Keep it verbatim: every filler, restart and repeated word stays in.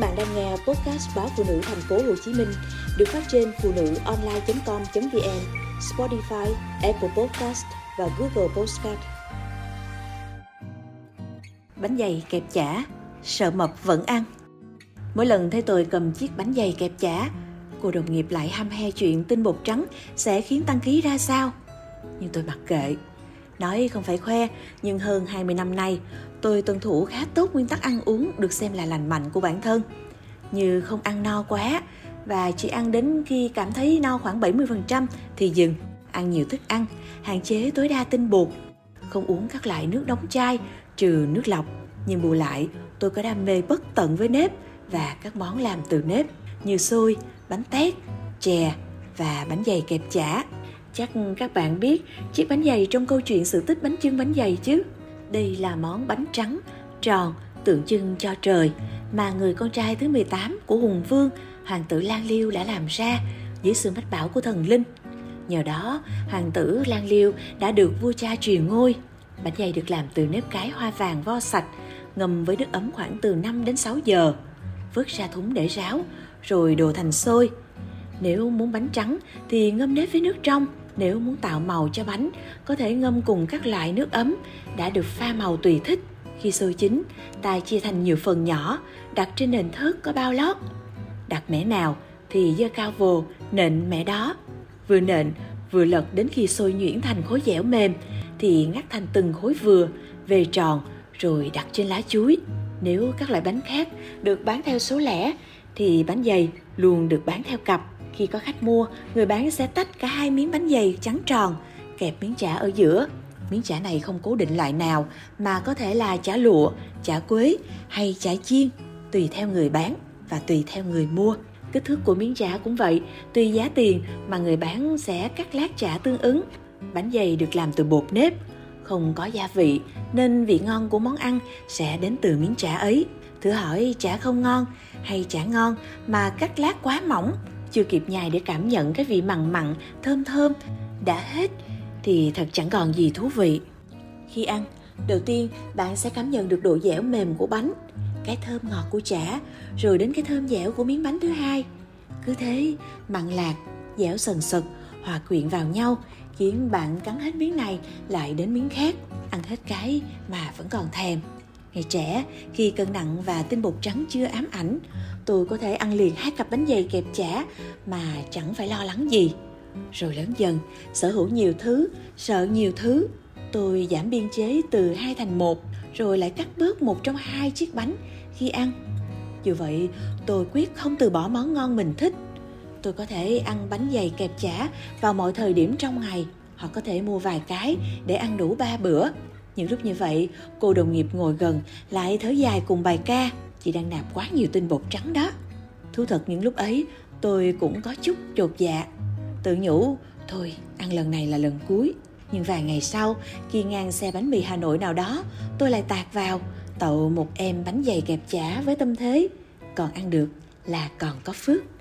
bạn đang nghe podcast báo Phụ Nữ Thành phố Hồ Chí Minh được phát trên phu nữ online chấm com chấm vn, Spotify, Apple Podcast và Google Podcast. Bánh dày kẹp chả, sợ mập vẫn ăn. Mỗi lần thấy tôi cầm chiếc bánh dày kẹp chả, cô đồng nghiệp lại hăm he chuyện tinh bột trắng sẽ khiến tăng ký ra sao. Nhưng tôi mặc kệ. Nói không phải khoe, nhưng hơn hai mươi năm nay, tôi tuân thủ khá tốt nguyên tắc ăn uống được xem là lành mạnh của bản thân. Như không ăn no quá và chỉ ăn đến khi cảm thấy no khoảng bảy mươi phần trăm thì dừng. Ăn nhiều thức ăn, hạn chế tối đa tinh bột. Không uống các loại nước đóng chai, trừ nước lọc. Nhưng bù lại, tôi có đam mê bất tận với nếp và các món làm từ nếp như xôi, bánh tét, chè và bánh dày kẹp chả. Chắc các bạn biết chiếc bánh dày trong câu chuyện Sự Tích Bánh Chưng Bánh Dày chứ. Đây là món bánh trắng, tròn, tượng trưng cho trời mà người con trai thứ mười tám của Hùng Vương, Hoàng tử Lang Liêu đã làm ra dưới sự mách bảo của thần linh. Nhờ đó, Hoàng tử Lang Liêu đã được vua cha truyền ngôi. Bánh dày được làm từ nếp cái hoa vàng vo sạch, ngâm với nước ấm khoảng từ năm đến sáu giờ, vớt ra thúng để ráo, rồi đồ thành xôi. Nếu muốn bánh trắng thì ngâm nếp với nước trong. Nếu muốn tạo màu cho bánh, có thể ngâm cùng các loại nước ấm đã được pha màu tùy thích. Khi xôi chín, ta chia thành nhiều phần nhỏ, đặt trên nền thớt có bao lót. Đặt mẻ nào thì dơ cao vồ, nện mẻ đó. Vừa nện, vừa lật đến khi xôi nhuyễn thành khối dẻo mềm, thì ngắt thành từng khối vừa, về tròn, rồi đặt trên lá chuối. Nếu các loại bánh khác được bán theo số lẻ, thì bánh dày luôn được bán theo cặp. Khi có khách mua, người bán sẽ tách cả hai miếng bánh dày trắng tròn, kẹp miếng chả ở giữa. Miếng chả này không cố định loại nào, mà có thể là chả lụa, chả quế hay chả chiên, tùy theo người bán và tùy theo người mua. Kích thước của miếng chả cũng vậy, tùy giá tiền mà người bán sẽ cắt lát chả tương ứng. Bánh dày được làm từ bột nếp, không có gia vị, nên vị ngon của món ăn sẽ đến từ miếng chả ấy. Thử hỏi chả không ngon hay chả ngon mà cắt lát quá mỏng, chưa kịp nhai để cảm nhận cái vị mặn mặn, thơm thơm, đã hết thì thật chẳng còn gì thú vị. Khi ăn, đầu tiên bạn sẽ cảm nhận được độ dẻo mềm của bánh, cái thơm ngọt của chả, rồi đến cái thơm dẻo của miếng bánh thứ hai. Cứ thế, mặn lạc, dẻo sần sật, hòa quyện vào nhau, khiến bạn cắn hết miếng này lại đến miếng khác, ăn hết cái mà vẫn còn thèm. Ngày trẻ, khi cân nặng và tinh bột trắng chưa ám ảnh, tôi có thể ăn liền hai cặp bánh dày kẹp chả mà chẳng phải lo lắng gì. Rồi lớn dần, sở hữu nhiều thứ, sợ nhiều thứ, tôi giảm biên chế từ hai thành một, rồi lại cắt bớt một trong hai chiếc bánh khi ăn. Dù vậy, tôi quyết không từ bỏ món ngon mình thích. Tôi có thể ăn bánh dày kẹp chả vào mọi thời điểm trong ngày, hoặc có thể mua vài cái để ăn đủ ba bữa. Những lúc như vậy, cô đồng nghiệp ngồi gần lại thở dài cùng bài ca: "Chị đang nạp quá nhiều tinh bột trắng đó." Thú thật những lúc ấy, tôi cũng có chút chột dạ. Tự nhủ, thôi, ăn lần này là lần cuối. Nhưng vài ngày sau, khi ngang xe bánh mì Hà Nội nào đó, tôi lại tạt vào, tậu một em bánh dày kẹp chả với tâm thế: còn ăn được là còn có phước.